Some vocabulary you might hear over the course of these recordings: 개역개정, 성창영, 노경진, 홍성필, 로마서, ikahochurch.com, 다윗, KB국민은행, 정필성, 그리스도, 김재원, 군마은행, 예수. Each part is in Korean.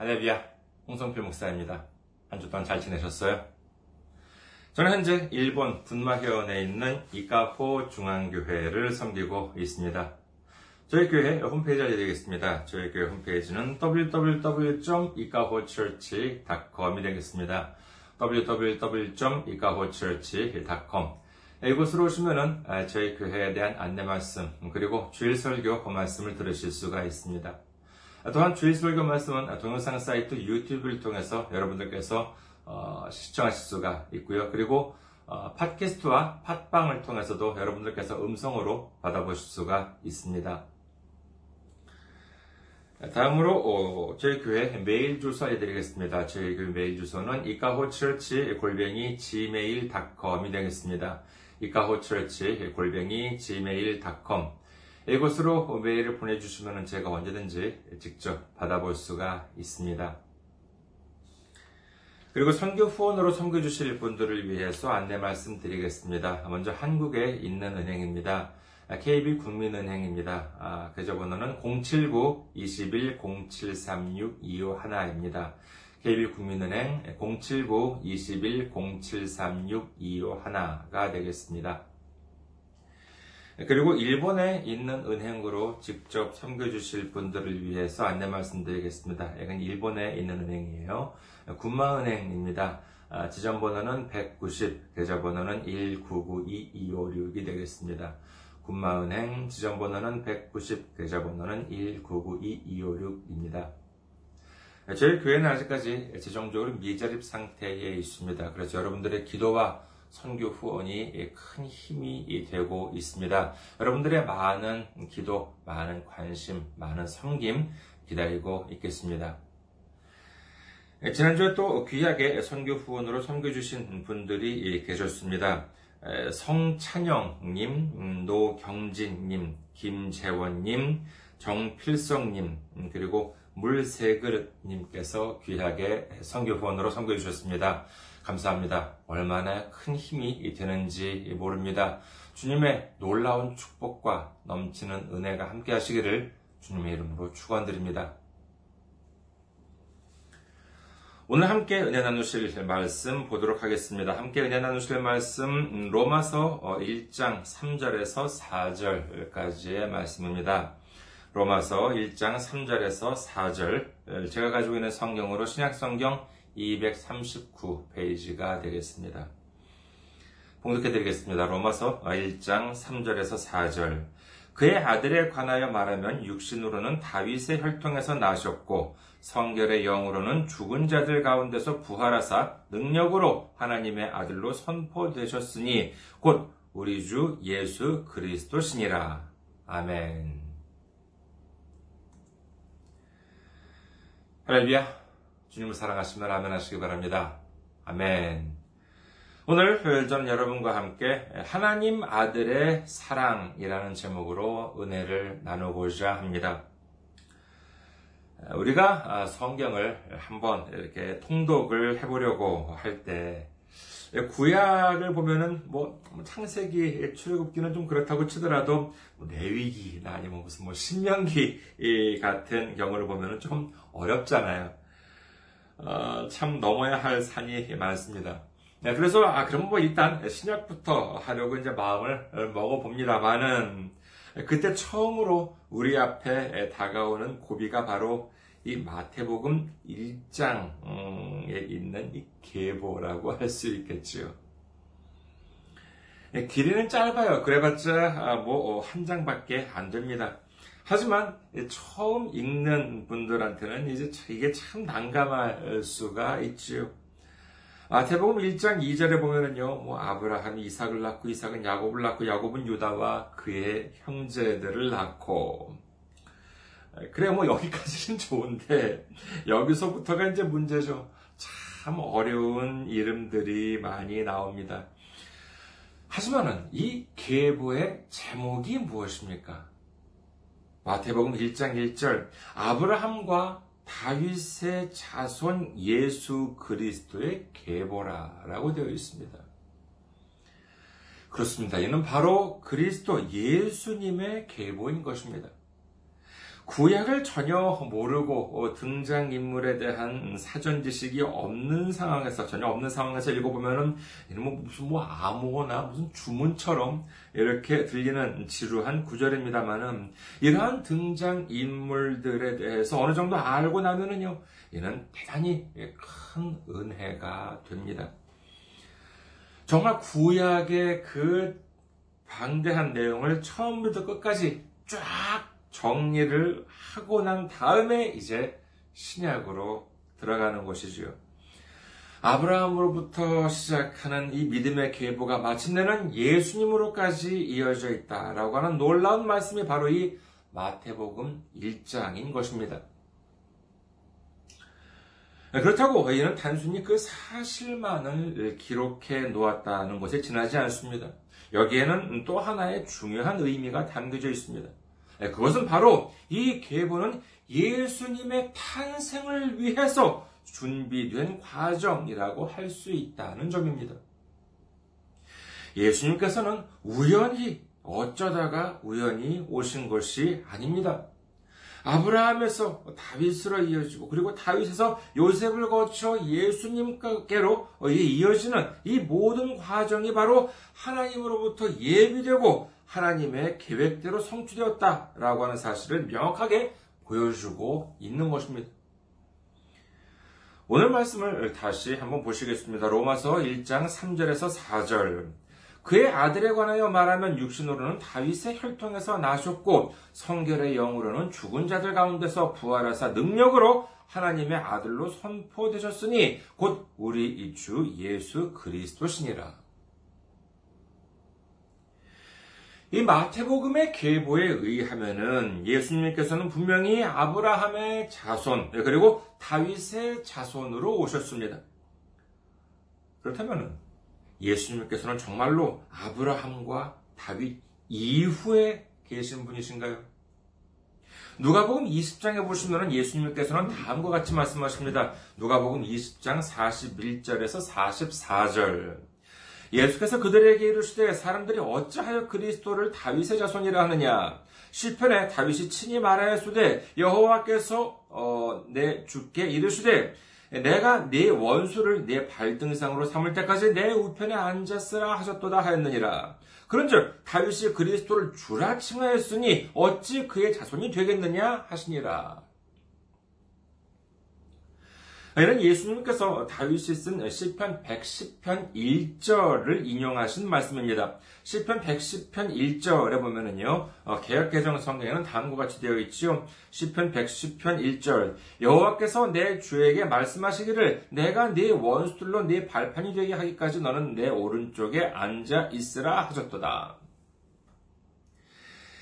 할렐루야, 홍성필 목사입니다. 한 주 동안 잘 지내셨어요? 저는 현재 일본 군마현에 있는 이카호 중앙교회를 섬기고 있습니다. 저희 교회 홈페이지 알려드리겠습니다. 저희 교회 홈페이지는 www.ikahochurch.com이 되겠습니다. www.ikahochurch.com 이곳으로 오시면은 저희 교회에 대한 안내 말씀, 그리고 주일 설교 그 말씀을 들으실 수가 있습니다. 또한 주일 설교 말씀은 동영상 사이트 유튜브를 통해서 여러분들께서 시청하실 수가 있고요. 그리고 팟캐스트와 팟빵을 통해서도 여러분들께서 음성으로 받아보실 수가 있습니다. 다음으로 저희 교회 메일 주소 알려드리겠습니다. 저희 교회 메일 주소는 ikahochurch@gmail.com이 되겠습니다. ikahochurch@gmail.com 이곳으로 메일을 보내주시면 제가 언제든지 직접 받아볼 수가 있습니다. 그리고 선교 후원으로 섬겨주실 분들을 위해서 안내 말씀드리겠습니다. 먼저 한국에 있는 은행입니다. KB국민은행입니다. 계좌번호는 079-21-0736-251입니다. KB국민은행 079-21-0736-251가 되겠습니다. 그리고 일본에 있는 은행으로 직접 섬겨주실 분들을 위해서 안내 말씀드리겠습니다. 이건 일본에 있는 은행이에요. 군마은행입니다. 지점번호는 190, 계좌번호는 1992256이 되겠습니다. 군마은행 지점번호는 190, 계좌번호는 1992256입니다. 저희 교회는 아직까지 재정적으로 미자립 상태에 있습니다. 그래서 여러분들의 기도와 선교 후원이 큰 힘이 되고 있습니다. 여러분들의 많은 기도, 많은 관심, 많은 섬김 기다리고 있겠습니다. 지난주에 또 귀하게 선교 후원으로 섬겨주신 분들이 계셨습니다. 성창영님, 노경진님, 김재원님, 정필성님, 그리고 물세그릇님께서 귀하게 선교 후원으로 섬겨주셨습니다. 감사합니다. 얼마나 큰 힘이 되는지 모릅니다. 주님의 놀라운 축복과 넘치는 은혜가 함께 하시기를 주님의 이름으로 축원드립니다. 오늘 함께 은혜 나누실 말씀 보도록 하겠습니다. 함께 은혜 나누실 말씀 로마서 1장 3절에서 4절까지의 말씀입니다. 로마서 1장 3절에서 4절, 제가 가지고 있는 성경으로 신약성경 239페이지가 되겠습니다. 봉독해드리겠습니다. 로마서 1장 3절에서 4절. 그의 아들에 관하여 말하면 육신으로는 다윗의 혈통에서 나셨고 성결의 영으로는 죽은 자들 가운데서 부활하사 능력으로 하나님의 아들로 선포되셨으니 곧 우리 주 예수 그리스도시니라. 아멘. 할렐루야. 주님을 사랑하시면 아멘 하시기 바랍니다. 아멘. 오늘 저는 여러분과 함께 하나님 아들의 사랑이라는 제목으로 은혜를 나누고자 합니다. 우리가 성경을 한번 이렇게 통독을 해보려고 할 때 구약을 보면은 뭐 창세기, 출애굽기는 좀 그렇다고 치더라도 레위기나 아니면 무슨 뭐 신명기 같은 경우를 보면은 좀 어렵잖아요. 참 넘어야 할 산이 많습니다. 네, 그래서 그럼 뭐 일단 신약부터 하려고 이제 마음을 먹어봅니다만은 그때 처음으로 우리 앞에 다가오는 고비가 바로 이 마태복음 1장에 있는 이 계보라고 할 수 있겠지요. 길이는 짧아요. 그래봤자 뭐 한 장밖에 안 됩니다. 하지만 처음 읽는 분들한테는 이제 이게 참 난감할 수가 있지요. 마태복음 1장 2절에 보면은요, 뭐 아브라함이 이삭을 낳고, 이삭은 야곱을 낳고, 야곱은 유다와 그의 형제들을 낳고. 그래, 뭐 여기까지는 좋은데 여기서부터가 이제 문제죠. 참 어려운 이름들이 많이 나옵니다. 하지만은 이 계보의 제목이 무엇입니까? 마태복음 1장 1절, 아브라함과 다윗의 자손 예수 그리스도의 계보라라고 되어 있습니다. 그렇습니다. 이는 바로 그리스도 예수님의 계보인 것입니다. 구약을 전혀 모르고 등장인물에 대한 사전 지식이 전혀 없는 상황에서 읽어보면은 이런 무슨 암호나 무슨 주문처럼 이렇게 들리는 지루한 구절입니다만은 이러한 등장인물들에 대해서 어느 정도 알고 나면은요, 이는 대단히 큰 은혜가 됩니다. 정말 구약의 그 방대한 내용을 처음부터 끝까지 쫙 정리를 하고 난 다음에 이제 신약으로 들어가는 것이지요. 아브라함으로부터 시작하는 이 믿음의 계보가 마침내는 예수님으로까지 이어져 있다라고 하는 놀라운 말씀이 바로 이 마태복음 1장인 것입니다. 그렇다고 이는 단순히 그 사실만을 기록해 놓았다는 것에 지나지 않습니다. 여기에는 또 하나의 중요한 의미가 담겨져 있습니다. 그것은 바로 이 계보는 예수님의 탄생을 위해서 준비된 과정이라고 할 수 있다는 점입니다. 예수님께서는 어쩌다가 우연히 오신 것이 아닙니다. 아브라함에서 다윗으로 이어지고 그리고 다윗에서 요셉을 거쳐 예수님께로 이어지는 이 모든 과정이 바로 하나님으로부터 예비되고 하나님의 계획대로 성취되었다라고 하는 사실을 명확하게 보여주고 있는 것입니다. 오늘 말씀을 다시 한번 보시겠습니다. 로마서 1장 3절에서 4절. 그의 아들에 관하여 말하면 육신으로는 다윗의 혈통에서 나셨고 성결의 영으로는 죽은 자들 가운데서 부활하사 능력으로 하나님의 아들로 선포되셨으니 곧 우리 주 예수 그리스도시니라. 이 마태복음의 계보에 의하면은 예수님께서는 분명히 아브라함의 자손 그리고 다윗의 자손으로 오셨습니다. 그렇다면은 예수님께서는 정말로 아브라함과 다윗 이후에 계신 분이신가요? 누가복음 20장에 보시면 예수님께서는 다음과 같이 말씀하십니다. 누가복음 20장 41절에서 44절. 예수께서 그들에게 이르시되 사람들이 어찌하여 그리스도를 다윗의 자손이라 하느냐. 시편에 다윗이 친히 말하였으되 여호와께서 내 주께 이르시되 내가 네 원수를 네 발등상으로 삼을 때까지 내 우편에 앉았으라 하셨도다 하였느니라. 그런즉 다윗이 그리스도를 주라 칭하였으니 어찌 그의 자손이 되겠느냐 하시니라. 이는 예수님께서 다윗이 쓴 시편 110편 1절을 인용하신 말씀입니다. 시편 110편 1절에 보면은요, 개역개정 성경에는 다음과 같이 되어 있지요. 시편 110편 1절. 여호와께서 내 주에게 말씀하시기를 내가 네 원수들로 네 발판이 되게 하기까지 너는 내 오른쪽에 앉아 있으라 하셨도다.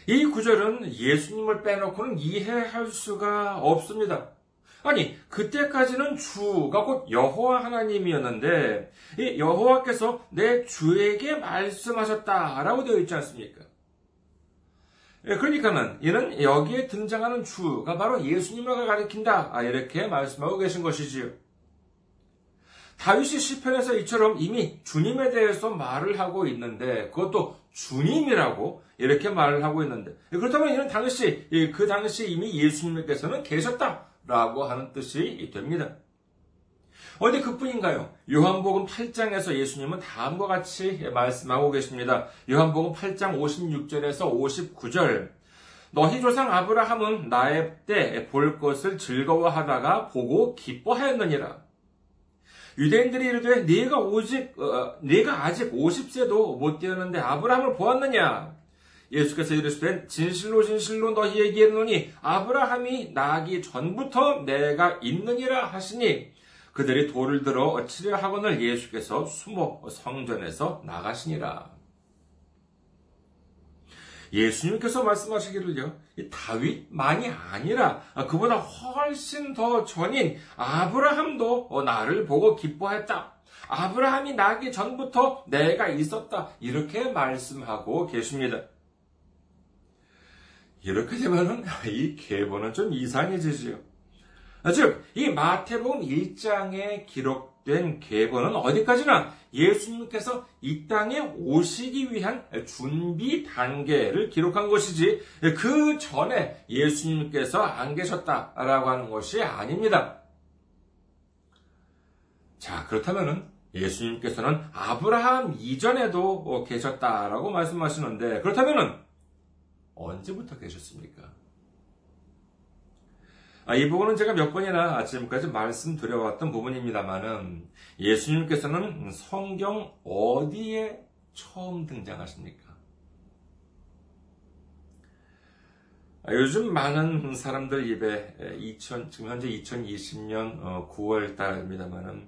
이 구절은 예수님을 빼놓고는 이해할 수가 없습니다. 아니, 그때까지는 주가 곧 여호와 하나님이었는데 이 여호와께서 내 주에게 말씀하셨다라고 되어 있지 않습니까? 그러니까는 이는 여기에 등장하는 주가 바로 예수님을 가리킨다 이렇게 말씀하고 계신 것이지요. 다윗이 시편에서 이처럼 이미 주님에 대해서 말을 하고 있는데 그것도 주님이라고 이렇게 말을 하고 있는데 그렇다면 이는 그 당시 이미 예수님께서는 계셨다 라고 하는 뜻이 됩니다. 어디 그뿐인가요? 요한복음 8장에서 예수님은 다음과 같이 말씀하고 계십니다. 요한복음 8장 56절에서 59절. 너희 조상 아브라함은 나의 때 볼 것을 즐거워하다가 보고 기뻐하였느니라. 유대인들이 이르되 네가 아직 50세도 못 되었는데 아브라함을 보았느냐? 예수께서 이르시되 진실로 진실로 너희에게 이르노니 아브라함이 나기 전부터 내가 있느니라 하시니 그들이 돌을 들어 치려 하거늘 예수께서 숨어 성전에서 나가시니라. 예수님께서 말씀하시기를요, 다윗만이 아니라 그보다 훨씬 더 전인 아브라함도 나를 보고 기뻐했다. 아브라함이 나기 전부터 내가 있었다. 이렇게 말씀하고 계십니다. 이렇게 되면은 이 계보는 좀 이상해지지요. 즉, 이 마태복음 1장에 기록된 계보는 어디까지나 예수님께서 이 땅에 오시기 위한 준비 단계를 기록한 것이지 그 전에 예수님께서 안 계셨다라고 하는 것이 아닙니다. 자, 그렇다면은 예수님께서는 아브라함 이전에도 계셨다라고 말씀하시는데, 그렇다면은 언제부터 계셨습니까? 이 부분은 제가 몇 번이나 지금까지 말씀드려왔던 부분입니다만은, 예수님께서는 성경 어디에 처음 등장하십니까? 요즘 많은 사람들 입에 지금 현재 2020년 9월달입니다만은,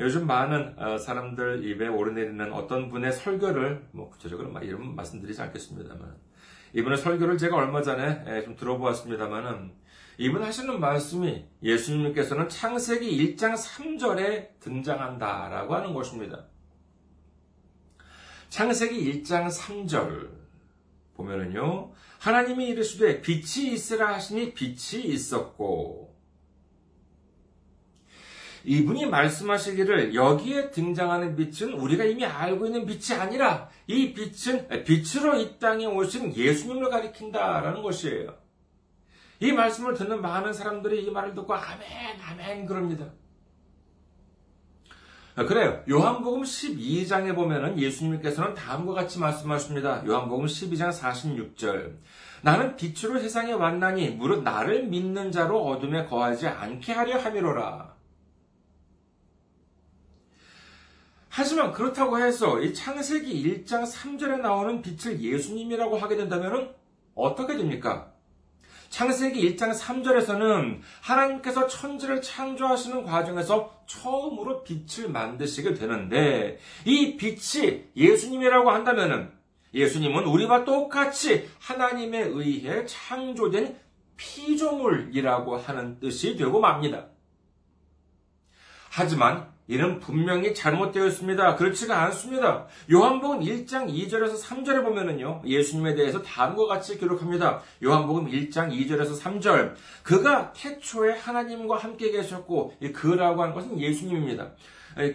요즘 많은 사람들 입에 오르내리는 어떤 분의 설교를, 구체적으로 이름은 말씀드리지 않겠습니다만, 이분의 설교를 제가 얼마 전에 좀 들어보았습니다만은, 이분 하시는 말씀이 예수님께서는 창세기 1장 3절에 등장한다라고 하는 것입니다. 창세기 1장 3절 보면은요, 하나님이 이르시되 빛이 있으라 하시니 빛이 있었고, 이분이 말씀하시기를 여기에 등장하는 빛은 우리가 이미 알고 있는 빛이 아니라 이 빛은 빛으로 이 땅에 오신 예수님을 가리킨다라는 것이에요. 이 말씀을 듣는 많은 사람들이 이 말을 듣고 아멘, 아멘 그럽니다. 그래요. 요한복음 12장에 보면은 예수님께서는 다음과 같이 말씀하십니다. 요한복음 12장 46절. 나는 빛으로 세상에 왔나니 무릇 나를 믿는 자로 어둠에 거하지 않게 하려 함이로라. 하지만 그렇다고 해서 이 창세기 1장 3절에 나오는 빛을 예수님이라고 하게 된다면은 어떻게 됩니까? 창세기 1장 3절에서는 하나님께서 천지를 창조하시는 과정에서 처음으로 빛을 만드시게 되는데, 이 빛이 예수님이라고 한다면은 예수님은 우리와 똑같이 하나님에 의해 창조된 피조물이라고 하는 뜻이 되고 맙니다. 하지만 이는 분명히 잘못되었습니다. 그렇지가 않습니다. 요한복음 1장 2절에서 3절에 보면은요, 예수님에 대해서 다음과 같이 기록합니다. 요한복음 1장 2절에서 3절. 그가 태초에 하나님과 함께 계셨고, 이 그라고 하는 것은 예수님입니다.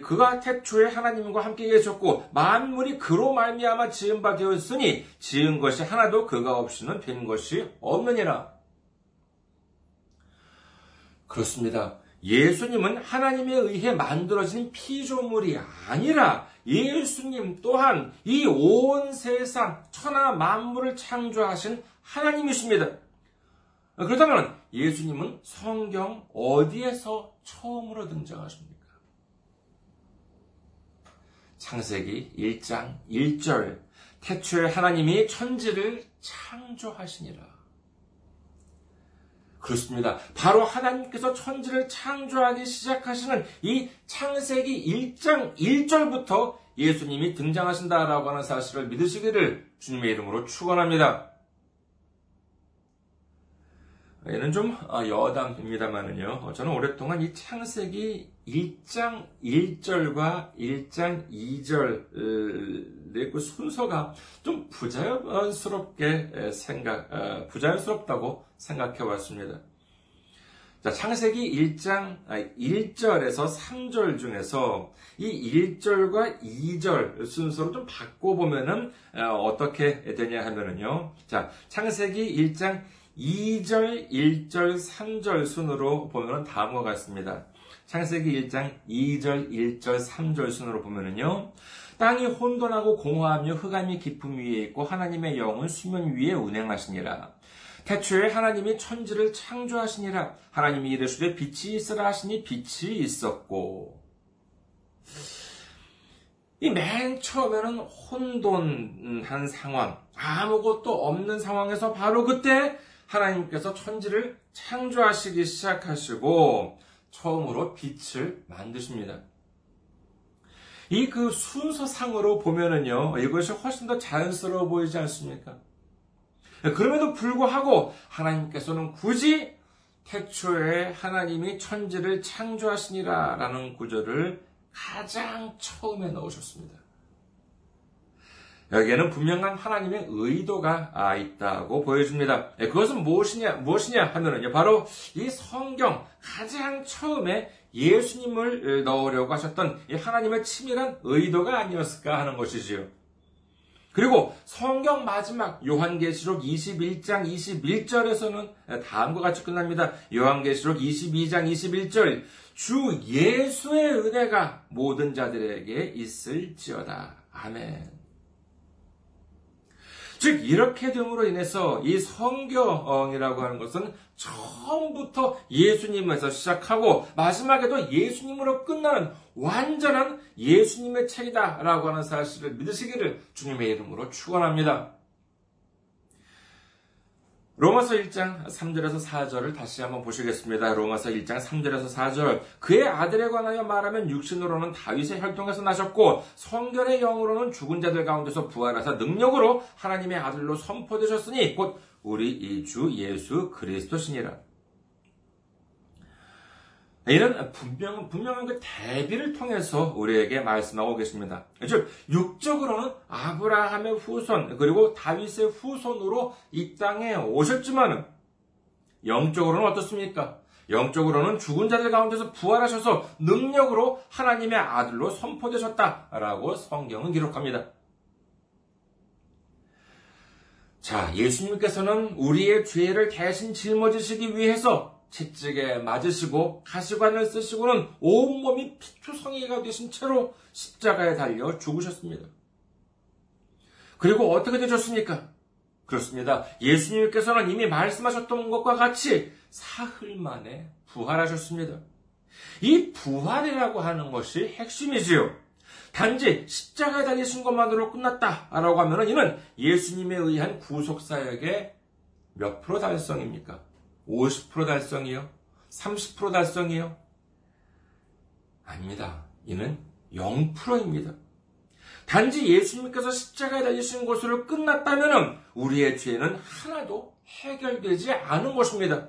그가 태초에 하나님과 함께 계셨고 만물이 그로 말미암아 지은 바 되었으니 지은 것이 하나도 그가 없이는 된 것이 없느니라. 그렇습니다. 예수님은 하나님에 의해 만들어진 피조물이 아니라 예수님 또한 이 온 세상 천하 만물을 창조하신 하나님이십니다. 그렇다면 예수님은 성경 어디에서 처음으로 등장하십니까? 창세기 1장 1절. 태초에 하나님이 천지를 창조하시니라. 그렇습니다. 바로 하나님께서 천지를 창조하기 시작하시는 이 창세기 1장 1절부터 예수님이 등장하신다라고 하는 사실을 믿으시기를 주님의 이름으로 축원합니다. 얘는 좀 여담입니다만은요, 저는 오랫동안 이 창세기 1장 1절과 1장 2절의 그 순서가 좀 부자연스럽다고 생각해 왔습니다. 자, 창세기 1장 1절에서 3절 중에서 이 1절과 2절 순서로 좀 바꿔보면은 어떻게 되냐 하면은요, 자, 창세기 1장 2절, 1절, 3절 순으로 보면 다음과 같습니다. 창세기 1장 2절, 1절, 3절 순으로 보면은요, 땅이 혼돈하고 공허하며 흑암이 깊음 위에 있고 하나님의 영은 수면 위에 운행하시니라. 태초에 하나님이 천지를 창조하시니라. 하나님이 이르시되 빛이 있으라 하시니 빛이 있었고. 이 맨 처음에는 혼돈한 상황, 아무것도 없는 상황에서 바로 그때 하나님께서 천지를 창조하시기 시작하시고 처음으로 빛을 만드십니다. 이 그 순서상으로 보면은요, 이것이 훨씬 더 자연스러워 보이지 않습니까? 그럼에도 불구하고 하나님께서는 굳이 태초에 하나님이 천지를 창조하시니라 라는 구절을 가장 처음에 넣으셨습니다. 여기에는 분명한 하나님의 의도가 있다고 보여줍니다. 그것은 무엇이냐 하면은 바로 이 성경 가장 처음에 예수님을 넣으려고 하셨던 하나님의 치밀한 의도가 아니었을까 하는 것이지요. 그리고 성경 마지막 요한계시록 21장 21절에서는 다음과 같이 끝납니다. 요한계시록 22장 21절 주 예수의 은혜가 모든 자들에게 있을지어다. 아멘. 즉 이렇게 됨으로 인해서 이 성경이라고 하는 것은 처음부터 예수님에서 시작하고 마지막에도 예수님으로 끝나는 완전한 예수님의 책이다라고 하는 사실을 믿으시기를 주님의 이름으로 축원합니다. 로마서 1장 3절에서 4절을 다시 한번 보시겠습니다. 로마서 1장 3절에서 4절 그의 아들에 관하여 말하면 육신으로는 다윗의 혈통에서 나셨고 성결의 영으로는 죽은 자들 가운데서 부활하사 능력으로 하나님의 아들로 선포되셨으니 곧 우리 이 주 예수 그리스도시니라. 이는 분명한 그 대비를 통해서 우리에게 말씀하고 계십니다. 즉 육적으로는 아브라함의 후손 그리고 다윗의 후손으로 이 땅에 오셨지만 영적으로는 어떻습니까? 영적으로는 죽은 자들 가운데서 부활하셔서 능력으로 하나님의 아들로 선포되셨다라고 성경은 기록합니다. 자, 예수님께서는 우리의 죄를 대신 짊어지시기 위해서 채찍에 맞으시고 가시관을 쓰시고는 온몸이 피투성이가 되신 채로 십자가에 달려 죽으셨습니다. 그리고 어떻게 되셨습니까? 그렇습니다. 예수님께서는 이미 말씀하셨던 것과 같이 사흘 만에 부활하셨습니다. 이 부활이라고 하는 것이 핵심이지요. 단지 십자가에 달리신 것만으로 끝났다라고 하면 이는 예수님에 의한 구속사역의 몇 프로 달성입니까? 50% 달성이요? 30% 달성이요? 아닙니다. 이는 0%입니다. 단지 예수님께서 십자가에 달리신 것으로 끝났다면 우리의 죄는 하나도 해결되지 않은 것입니다.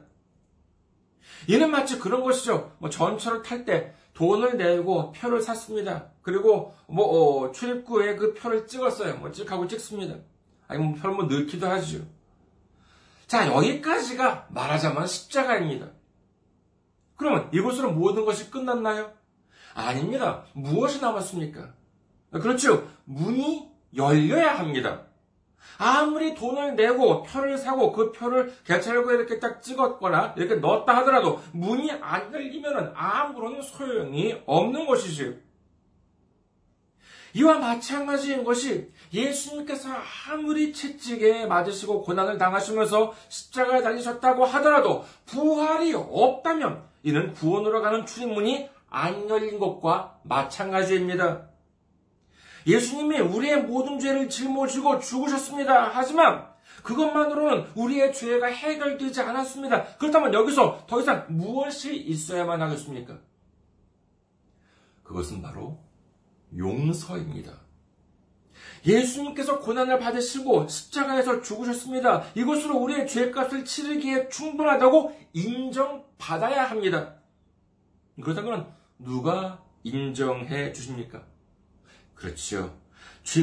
이는 마치 그런 것이죠. 전철을 탈 때 돈을 내고 표를 샀습니다. 그리고 출입구에 그 표를 찍었어요. 찍하고 찍습니다. 아니면 표를 넣기도 하죠. 자, 여기까지가 말하자면 십자가입니다. 그러면 이곳으로 모든 것이 끝났나요? 아닙니다. 무엇이 남았습니까? 그렇죠. 문이 열려야 합니다. 아무리 돈을 내고 표를 사고 그 표를 개찰구에 이렇게 딱 찍었거나 이렇게 넣었다 하더라도 문이 안 열리면 아무런 소용이 없는 것이지요. 이와 마찬가지인 것이 예수님께서 아무리 채찍에 맞으시고 고난을 당하시면서 십자가에 달리셨다고 하더라도 부활이 없다면 이는 구원으로 가는 출입문이 안 열린 것과 마찬가지입니다. 예수님이 우리의 모든 죄를 짊어지고 죽으셨습니다. 하지만 그것만으로는 우리의 죄가 해결되지 않았습니다. 그렇다면 여기서 더 이상 무엇이 있어야만 하겠습니까? 그것은 바로 용서입니다. 예수님께서 고난을 받으시고 십자가에서 죽으셨습니다. 이것으로 우리의 죄값을 치르기에 충분하다고 인정받아야 합니다. 그렇다면 누가 인정해 주십니까? 그렇죠.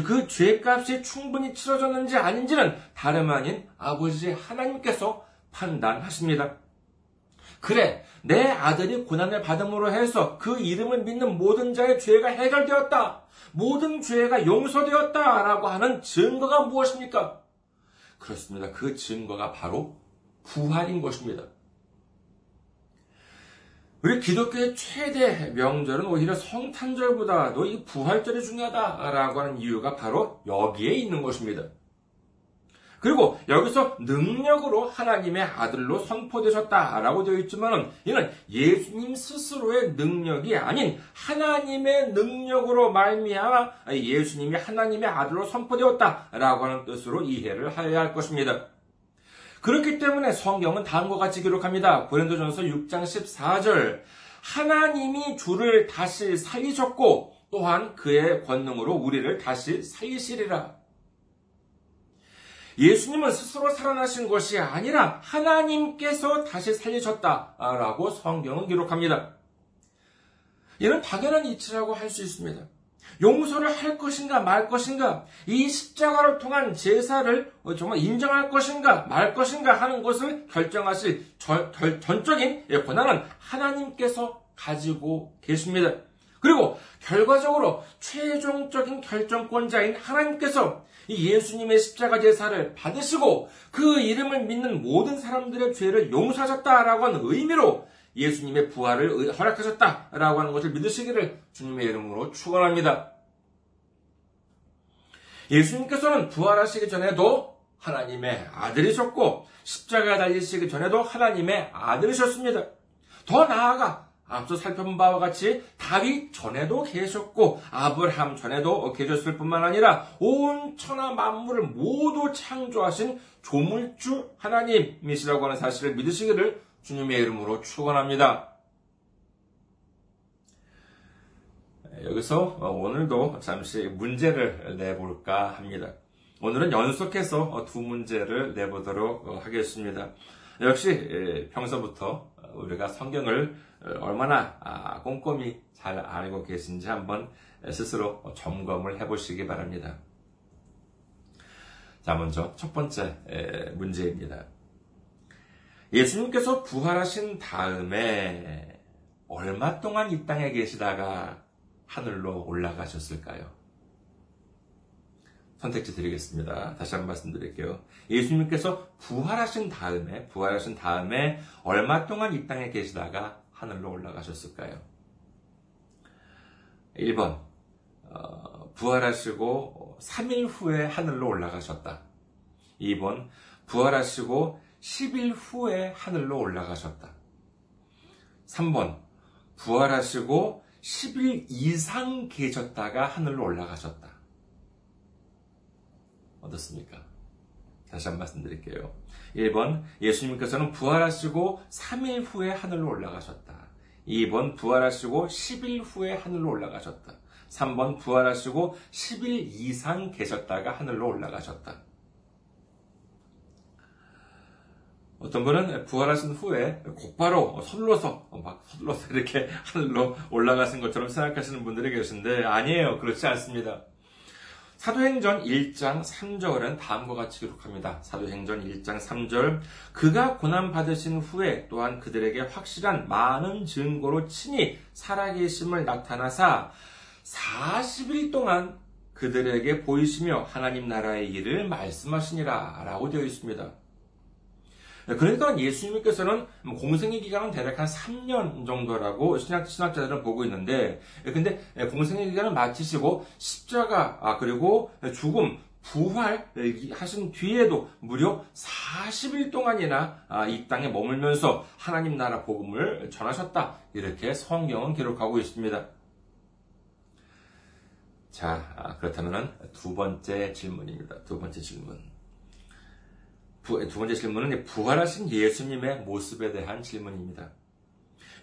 그 죄값이 충분히 치러졌는지 아닌지는 다름 아닌 아버지 하나님께서 판단하십니다. 그래, 내 아들이 고난을 받음으로 해서 그 이름을 믿는 모든 자의 죄가 해결되었다. 모든 죄가 용서되었다라고 하는 증거가 무엇입니까? 그렇습니다. 그 증거가 바로 부활인 것입니다. 우리 기독교의 최대 명절은 오히려 성탄절보다도 이 부활절이 중요하다라고 하는 이유가 바로 여기에 있는 것입니다. 그리고 여기서 능력으로 하나님의 아들로 선포되셨다라고 되어 있지만 이는 예수님 스스로의 능력이 아닌 하나님의 능력으로 말미암아 예수님이 하나님의 아들로 선포되었다라고 하는 뜻으로 이해를 해야 할 것입니다. 그렇기 때문에 성경은 다음과 같이 기록합니다. 고린도전서 6장 14절 하나님이 주를 다시 살리셨고 또한 그의 권능으로 우리를 다시 살리시리라. 예수님은 스스로 살아나신 것이 아니라 하나님께서 다시 살리셨다라고 성경은 기록합니다. 이는 당연한 이치라고 할 수 있습니다. 용서를 할 것인가 말 것인가, 이 십자가를 통한 제사를 정말 인정할 것인가 말 것인가 하는 것을 결정하실 전적인 권한은 하나님께서 가지고 계십니다. 그리고 결과적으로 최종적인 결정권자인 하나님께서 이 예수님의 십자가 제사를 받으시고 그 이름을 믿는 모든 사람들의 죄를 용서하셨다라고 하는 의미로 예수님의 부활을 허락하셨다라고 하는 것을 믿으시기를 주님의 이름으로 축원합니다. 예수님께서는 부활하시기 전에도 하나님의 아들이셨고 십자가에 달리시기 전에도 하나님의 아들이셨습니다. 더 나아가 앞서 살펴본 바와 같이 다윗 전에도 계셨고 아브라함 전에도 계셨을 뿐만 아니라 온 천하 만물을 모두 창조하신 조물주 하나님이시라고 하는 사실을 믿으시기를 주님의 이름으로 축원합니다. 여기서 오늘도 잠시 문제를 내볼까 합니다. 오늘은 연속해서 두 문제를 내보도록 하겠습니다. 역시 평소부터 우리가 성경을 얼마나 꼼꼼히 잘 알고 계신지 한번 스스로 점검을 해보시기 바랍니다. 자, 먼저 첫 번째 문제입니다. 예수님께서 부활하신 다음에 얼마 동안 이 땅에 계시다가 하늘로 올라가셨을까요? 선택지 드리겠습니다. 다시 한번 말씀드릴게요. 예수님께서 부활하신 다음에 얼마 동안 이 땅에 계시다가 하늘로 올라가셨을까요? 1번, 부활하시고 3일 후에 하늘로 올라가셨다. 2번, 부활하시고 10일 후에 하늘로 올라가셨다. 3번, 부활하시고 10일 이상 계셨다가 하늘로 올라가셨다. 어떻습니까? 다시 한번 말씀드릴게요. 1번, 예수님께서는 부활하시고 3일 후에 하늘로 올라가셨다. 2번, 부활하시고 10일 후에 하늘로 올라가셨다. 3번, 부활하시고 10일 이상 계셨다가 하늘로 올라가셨다. 어떤 분은 부활하신 후에 곧바로 서둘러서 이렇게 하늘로 올라가신 것처럼 생각하시는 분들이 계신데 아니에요. 그렇지 않습니다. 사도행전 1장 3절은 다음과 같이 기록합니다. 사도행전 1장 3절, 그가 고난받으신 후에 또한 그들에게 확실한 많은 증거로 친히 살아계심을 나타나사 40일 동안 그들에게 보이시며 하나님 나라의 일을 말씀하시니라 라고 되어 있습니다. 그러니까 예수님께서는 공생의 기간은 대략 한 3년 정도라고 신학자들은 보고 있는데, 근데 공생의 기간을 마치시고 십자가 그리고 죽음, 부활하신 뒤에도 무려 40일 동안이나 이 땅에 머물면서 하나님 나라 복음을 전하셨다. 이렇게 성경은 기록하고 있습니다. 자, 그렇다면 두 번째 질문입니다. 두 번째 질문은 부활하신 예수님의 모습에 대한 질문입니다.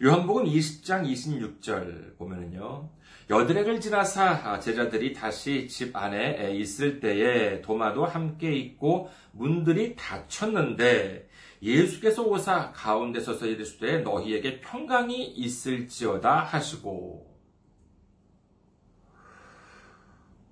요한복음 20장 26절 보면은요, 여드레를 지나사 제자들이 다시 집 안에 있을 때에 도마도 함께 있고 문들이 닫혔는데 예수께서 오사 가운데 서서 이르시되 너희에게 평강이 있을지어다 하시고.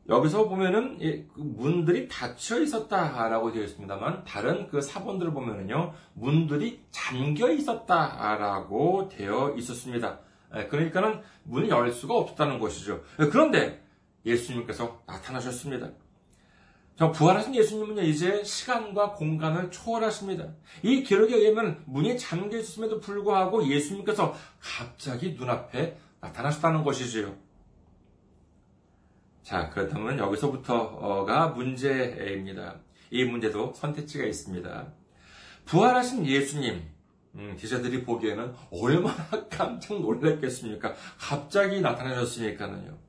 여기서 보면은 문들이 닫혀 있었다라고 되어 있습니다만 다른 그 사본들을 보면은요, 문들이 잠겨 있었다라고 되어 있었습니다. 그러니까는 문을 열 수가 없었다는 것이죠. 그런데 예수님께서 나타나셨습니다. 부활하신 예수님은요, 이제 시간과 공간을 초월하십니다. 이 기록에 의하면 문이 잠겨 있었음에도 불구하고 예수님께서 갑자기 눈앞에 나타나셨다는 것이지요. 자, 그렇다면 여기서부터가 문제입니다. 이 문제도 선택지가 있습니다. 부활하신 예수님, 제자들이 보기에는 얼마나 깜짝 놀랐겠습니까? 갑자기 나타나셨으니까요.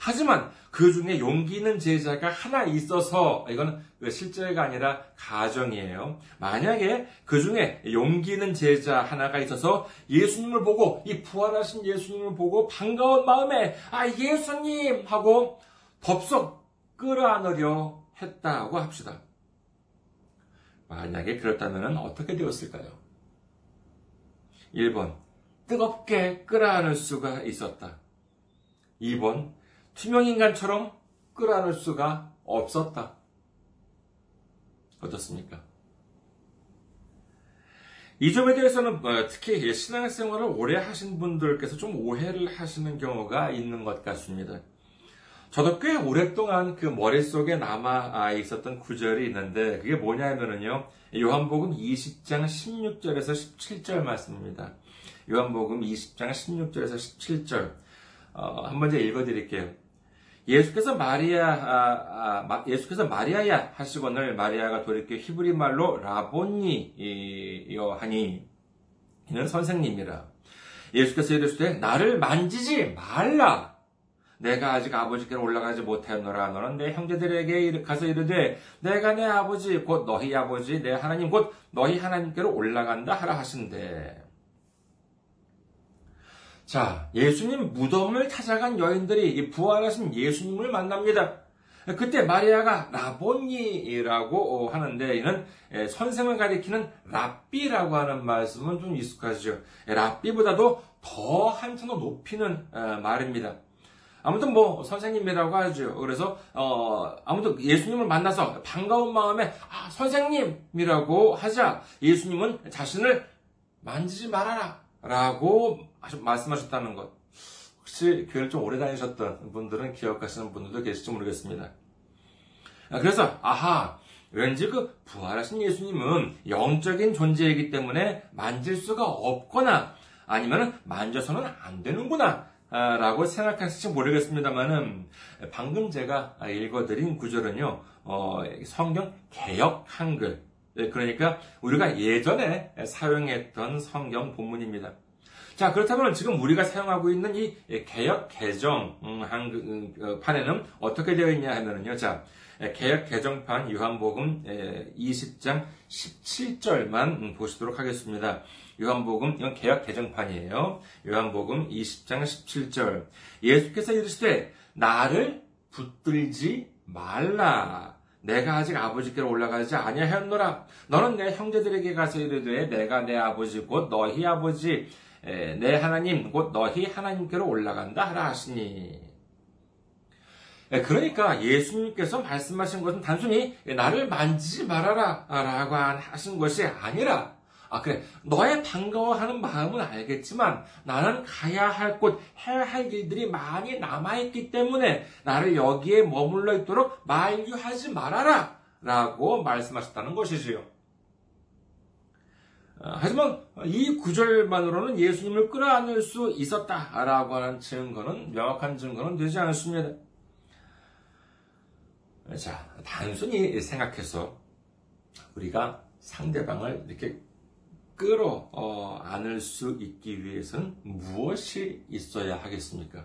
하지만 그 중에 용기 있는 제자가 하나 있어서, 이건 실제가 아니라 가정이에요. 만약에 그 중에 용기 있는 제자 하나가 있어서 예수님을 보고, 이 부활하신 예수님을 보고 반가운 마음에 아, 예수님! 하고 덥석 끌어안으려 했다고 합시다. 만약에 그렇다면 어떻게 되었을까요? 1번, 뜨겁게 끌어안을 수가 있었다. 2번, 투명인간처럼 끌어안을 수가 없었다. 어떻습니까? 이 점에 대해서는 특히 신앙생활을 오래 하신 분들께서 좀 오해를 하시는 경우가 있는 것 같습니다. 저도 꽤 오랫동안 그 머릿속에 남아 있었던 구절이 있는데 그게 뭐냐면은요. 요한복음 20장 16절에서 17절 말씀입니다. 요한복음 20장 16절에서 17절 한번 제가 읽어드릴게요. 예수께서 마리아야 하시거늘 마리아가 돌이켜 히브리 말로 라보니여 하니 이는 선생님이라. 예수께서 이르시되 나를 만지지 말라. 내가 아직 아버지께로 올라가지 못하였노라. 너는 내 형제들에게 가서 이르되 내가 내 아버지 곧 너희 아버지 내 하나님 곧 너희 하나님께로 올라간다 하라 하신대. 자, 예수님 무덤을 찾아간 여인들이 부활하신 예수님을 만납니다. 그때 마리아가 라보니라고 하는데 이는 선생을 가리키는 랍비라고 하는 말씀은 좀 익숙하죠. 랍비보다도 더 한층 더 높이는 말입니다. 아무튼 선생님이라고 하죠. 그래서 아무튼 예수님을 만나서 반가운 마음에 선생님이라고 하자 예수님은 자신을 만지지 말아라 라고 말씀하셨다는 것. 혹시 교회를 좀 오래 다니셨던 분들은 기억하시는 분들도 계실지 모르겠습니다. 그래서 왠지 그 부활하신 예수님은 영적인 존재이기 때문에 만질 수가 없거나 아니면 만져서는 안 되는구나 라고 생각하실지 모르겠습니다만은 방금 제가 읽어드린 구절은요. 성경 개역 한글, 그러니까 우리가 예전에 사용했던 성경 본문입니다. 자, 그렇다면 지금 우리가 사용하고 있는 이 개역 개정 한글판에는 어떻게 되어 있냐 하면은요. 자, 개역 개정판 요한복음 20장 17절만 보시도록 하겠습니다. 요한복음, 이건 개역 개정판이에요. 요한복음 20장 17절. 예수께서 이르시되 나를 붙들지 말라. 내가 아직 아버지께로 올라가지 아니하였노라. 너는 내 형제들에게 가서 이르되 내가 내 아버지 곧 너희 아버지 내 하나님 곧 너희 하나님께로 올라간다 하라 하시니. 그러니까 예수님께서 말씀하신 것은 단순히 나를 만지지 말아라 라고 하신 것이 아니라 너의 반가워하는 마음은 알겠지만 나는 가야 할 곳, 해야 할 일들이 많이 남아있기 때문에 나를 여기에 머물러 있도록 만류하지 말아라 라고 말씀하셨다는 것이지요. 하지만 이 구절만으로는 예수님을 끌어안을 수 있었다라고 하는 증거는, 명확한 증거는 되지 않습니다. 자, 단순히 생각해서 우리가 상대방을 이렇게 끌어안을 수 있기 위해서는 무엇이 있어야 하겠습니까?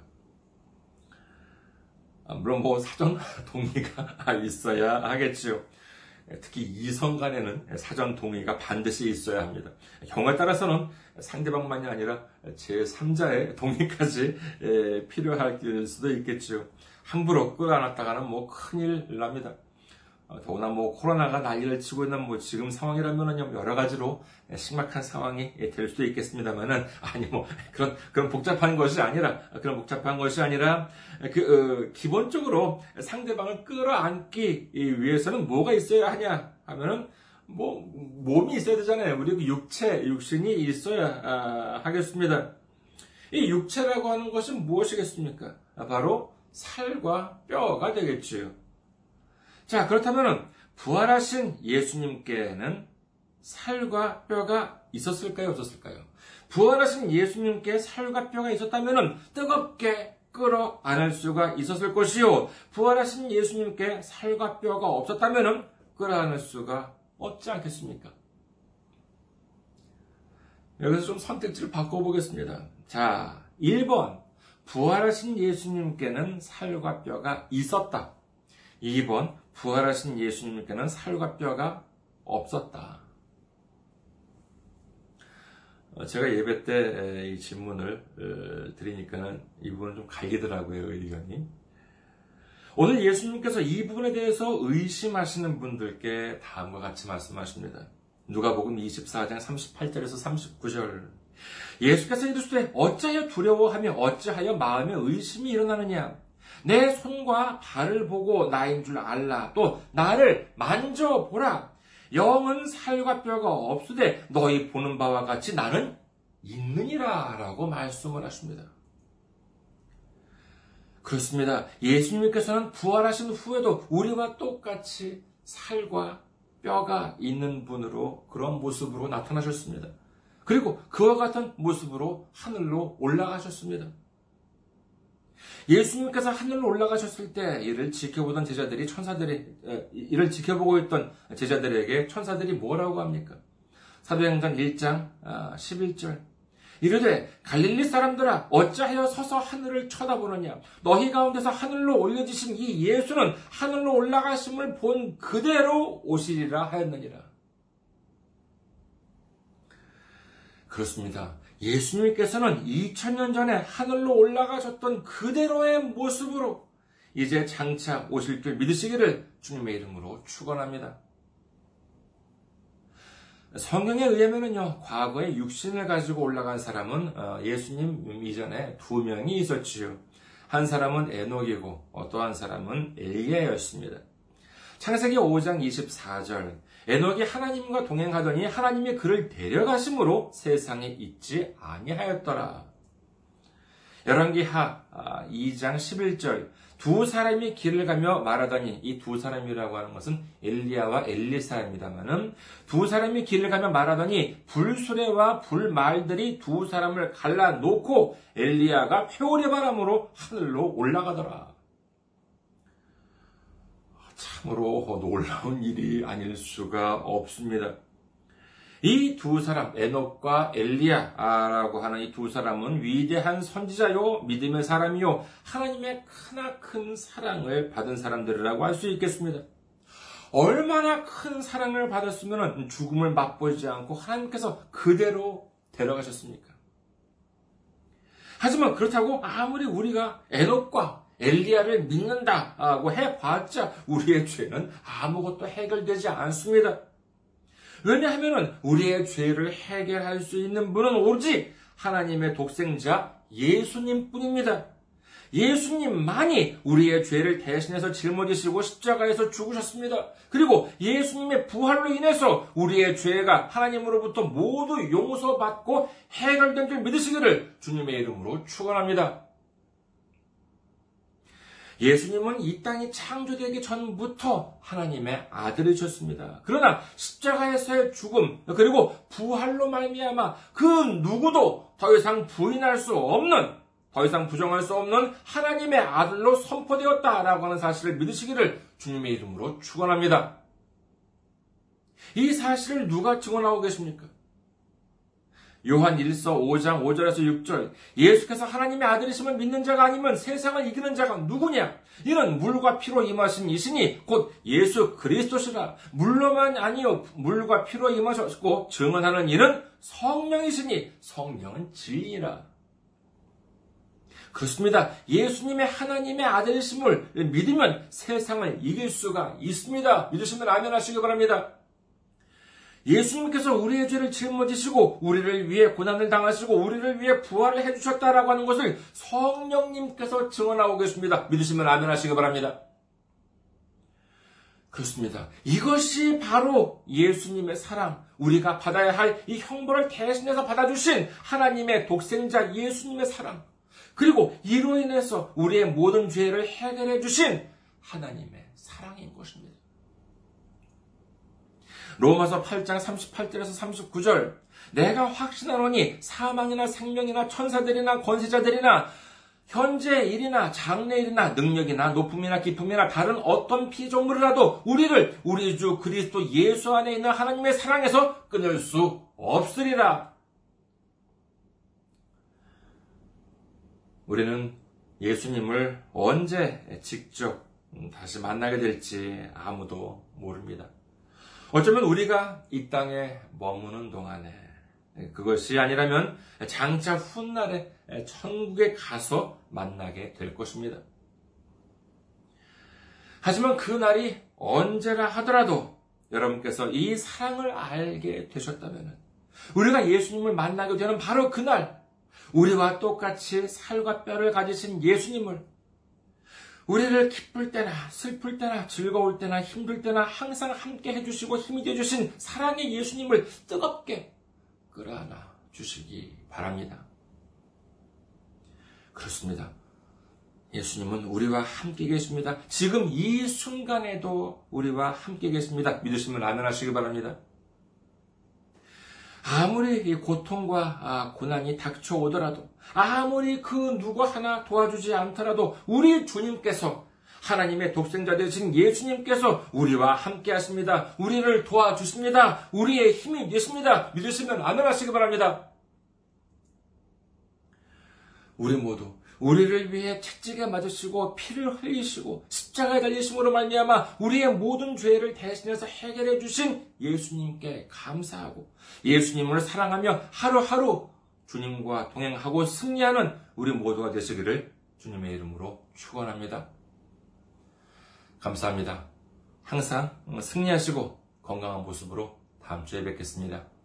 물론 사전 동의가 있어야 하겠지요. 특히 이성 간에는 사전 동의가 반드시 있어야 합니다. 경우에 따라서는 상대방만이 아니라 제3자의 동의까지 필요할 수도 있겠지요. 함부로 끌어안았다가는 큰일 납니다. 더구나 코로나가 난리를 치고 있는 지금 상황이라면 여러 가지로 심각한 상황이 될 수도 있겠습니다만은 그런 복잡한 것이 아니라 기본적으로 상대방을 끌어안기 위해서는 뭐가 있어야 하냐 하면은 몸이 있어야 되잖아요. 우리 육신이 있어야 하겠습니다. 이 육체라고 하는 것이 무엇이겠습니까? 바로 살과 뼈가 되겠지요. 자, 그렇다면 부활하신 예수님께는 살과 뼈가 있었을까요? 없었을까요? 부활하신 예수님께 살과 뼈가 있었다면 뜨겁게 끌어안을 수가 있었을 것이요. 부활하신 예수님께 살과 뼈가 없었다면 끌어안을 수가 없지 않겠습니까? 여기서 좀 선택지를 바꿔보겠습니다. 자, 1번. 부활하신 예수님께는 살과 뼈가 있었다. 2번. 부활하신 예수님께는 살과 뼈가 없었다. 제가 예배 때 이 질문을 드리니까는 이 부분은 좀 갈리더라고요, 의견이. 오늘 예수님께서 이 부분에 대해서 의심하시는 분들께 다음과 같이 말씀하십니다. 누가복음 24장 38절에서 39절. 예수께서 이르시되 어찌하여 두려워하며 어찌하여 마음에 의심이 일어나느냐. 내 손과 발을 보고 나인 줄 알라. 또 나를 만져보라. 영은 살과 뼈가 없으되 너희 보는 바와 같이 나는 있느니라 라고 말씀을 하십니다. 그렇습니다. 예수님께서는 부활하신 후에도 우리와 똑같이 살과 뼈가 있는 분으로, 그런 모습으로 나타나셨습니다. 그리고 그와 같은 모습으로 하늘로 올라가셨습니다. 예수님께서 하늘로 올라가셨을 때 이를 지켜보고 있던 제자들에게 천사들이 뭐라고 합니까? 사도행전 1장 11절 이르되 갈릴리 사람들아 어찌하여 서서 하늘을 쳐다보느냐. 너희 가운데서 하늘로 올려지신 이 예수는 하늘로 올라가심을 본 그대로 오시리라 하였느니라. 그렇습니다. 예수님께서는 2000년 전에 하늘로 올라가셨던 그대로의 모습으로 이제 장차 오실 줄 믿으시기를 주님의 이름으로 축원합니다. 성경에 의하면요, 과거에 육신을 가지고 올라간 사람은 예수님 이전에 2명이 있었지요. 한 사람은 에녹이고 또 한 사람은 엘리야였습니다. 창세기 5장 24절 에녹이 하나님과 동행하더니 하나님이 그를 데려가심으로 세상에 있지 아니하였더라. 열왕기하 2장 11절 두 사람이 길을 가며 말하더니, 이 두 사람이라고 하는 것은 엘리야와 엘리사입니다만은, 두 사람이 길을 가며 말하더니 불수레와 불말들이 두 사람을 갈라놓고 엘리야가 회오리 바람으로 하늘로 올라가더라. 참으로 놀라운 일이 아닐 수가 없습니다. 이 두 사람, 에녹과 엘리야라고 하는 이 두 사람은 위대한 선지자요, 믿음의 사람이요, 하나님의 크나큰 사랑을 받은 사람들이라고 할 수 있겠습니다. 얼마나 큰 사랑을 받았으면 죽음을 맛보지 않고 하나님께서 그대로 데려가셨습니까? 하지만 그렇다고 아무리 우리가 에녹과 엘리야를 믿는다고 해봤자 우리의 죄는 아무것도 해결되지 않습니다. 왜냐하면 우리의 죄를 해결할 수 있는 분은 오직 하나님의 독생자 예수님뿐입니다. 예수님만이 우리의 죄를 대신해서 짊어지시고 십자가에서 죽으셨습니다. 그리고 예수님의 부활로 인해서 우리의 죄가 하나님으로부터 모두 용서받고 해결된 줄 믿으시기를 주님의 이름으로 축원합니다. 예수님은 이 땅이 창조되기 전부터 하나님의 아들이셨습니다. 그러나 십자가에서의 죽음 그리고 부활로 말미암아 그 누구도 더 이상 부인할 수 없는, 더 이상 부정할 수 없는 하나님의 아들로 선포되었다라고 하는 사실을 믿으시기를 주님의 이름으로 축원합니다. 이 사실을 누가 증언하고 계십니까? 요한 1서 5장 5절에서 6절 예수께서 하나님의 아들이심을 믿는 자가 아니면 세상을 이기는 자가 누구냐? 이는 물과 피로 임하신 이시니 곧 예수 그리스도시라. 물로만 아니요 물과 피로 임하셨고 증언하는 이는 성령이시니 성령은 진리라. 그렇습니다. 예수님의 하나님의 아들이심을 믿으면 세상을 이길 수가 있습니다. 믿으시면 아멘 하시기 바랍니다. 예수님께서 우리의 죄를 짊어지시고 우리를 위해 고난을 당하시고 우리를 위해 부활을 해주셨다라고 하는 것을 성령님께서 증언하고 계십니다. 믿으시면 아멘 하시기 바랍니다. 그렇습니다. 이것이 바로 예수님의 사랑, 우리가 받아야 할 이 형벌을 대신해서 받아주신 하나님의 독생자 예수님의 사랑, 그리고 이로 인해서 우리의 모든 죄를 해결해 주신 하나님의 사랑인 것입니다. 로마서 8장 38절에서 39절 내가 확신하노니 사망이나 생명이나 천사들이나 권세자들이나 현재 일이나 장래 일이나 능력이나 높음이나 깊음이나 다른 어떤 피조물이라도 우리를 우리 주 그리스도 예수 안에 있는 하나님의 사랑에서 끊을 수 없으리라. 우리는 예수님을 언제 직접 다시 만나게 될지 아무도 모릅니다. 어쩌면 우리가 이 땅에 머무는 동안에, 그것이 아니라면 장차 훗날에 천국에 가서 만나게 될 것입니다. 하지만 그 날이 언제라 하더라도 여러분께서 이 사랑을 알게 되셨다면 우리가 예수님을 만나게 되는 바로 그날, 우리와 똑같이 살과 뼈를 가지신 예수님을 우리를 기쁠 때나 슬플 때나 즐거울 때나 힘들 때나 항상 함께 해주시고 힘이 되어주신 사랑의 예수님을 뜨겁게 끌어안아 주시기 바랍니다. 그렇습니다. 예수님은 우리와 함께 계십니다. 지금 이 순간에도 우리와 함께 계십니다. 믿으시면 아멘하시기 바랍니다. 아무리 고통과 고난이 닥쳐오더라도, 아무리 그 누구 하나 도와주지 않더라도 우리 주님께서, 하나님의 독생자 되신 예수님께서 우리와 함께 하십니다. 우리를 도와주십니다. 우리의 힘이 되십니다. 믿으시면 아멘하시기 바랍니다. 우리 모두 우리를 위해 채찍에 맞으시고 피를 흘리시고 십자가에 달리심으로 말미암아 우리의 모든 죄를 대신해서 해결해 주신 예수님께 감사하고, 예수님을 사랑하며 하루하루 주님과 동행하고 승리하는 우리 모두가 되시기를 주님의 이름으로 축원합니다. 감사합니다. 항상 승리하시고 건강한 모습으로 다음 주에 뵙겠습니다.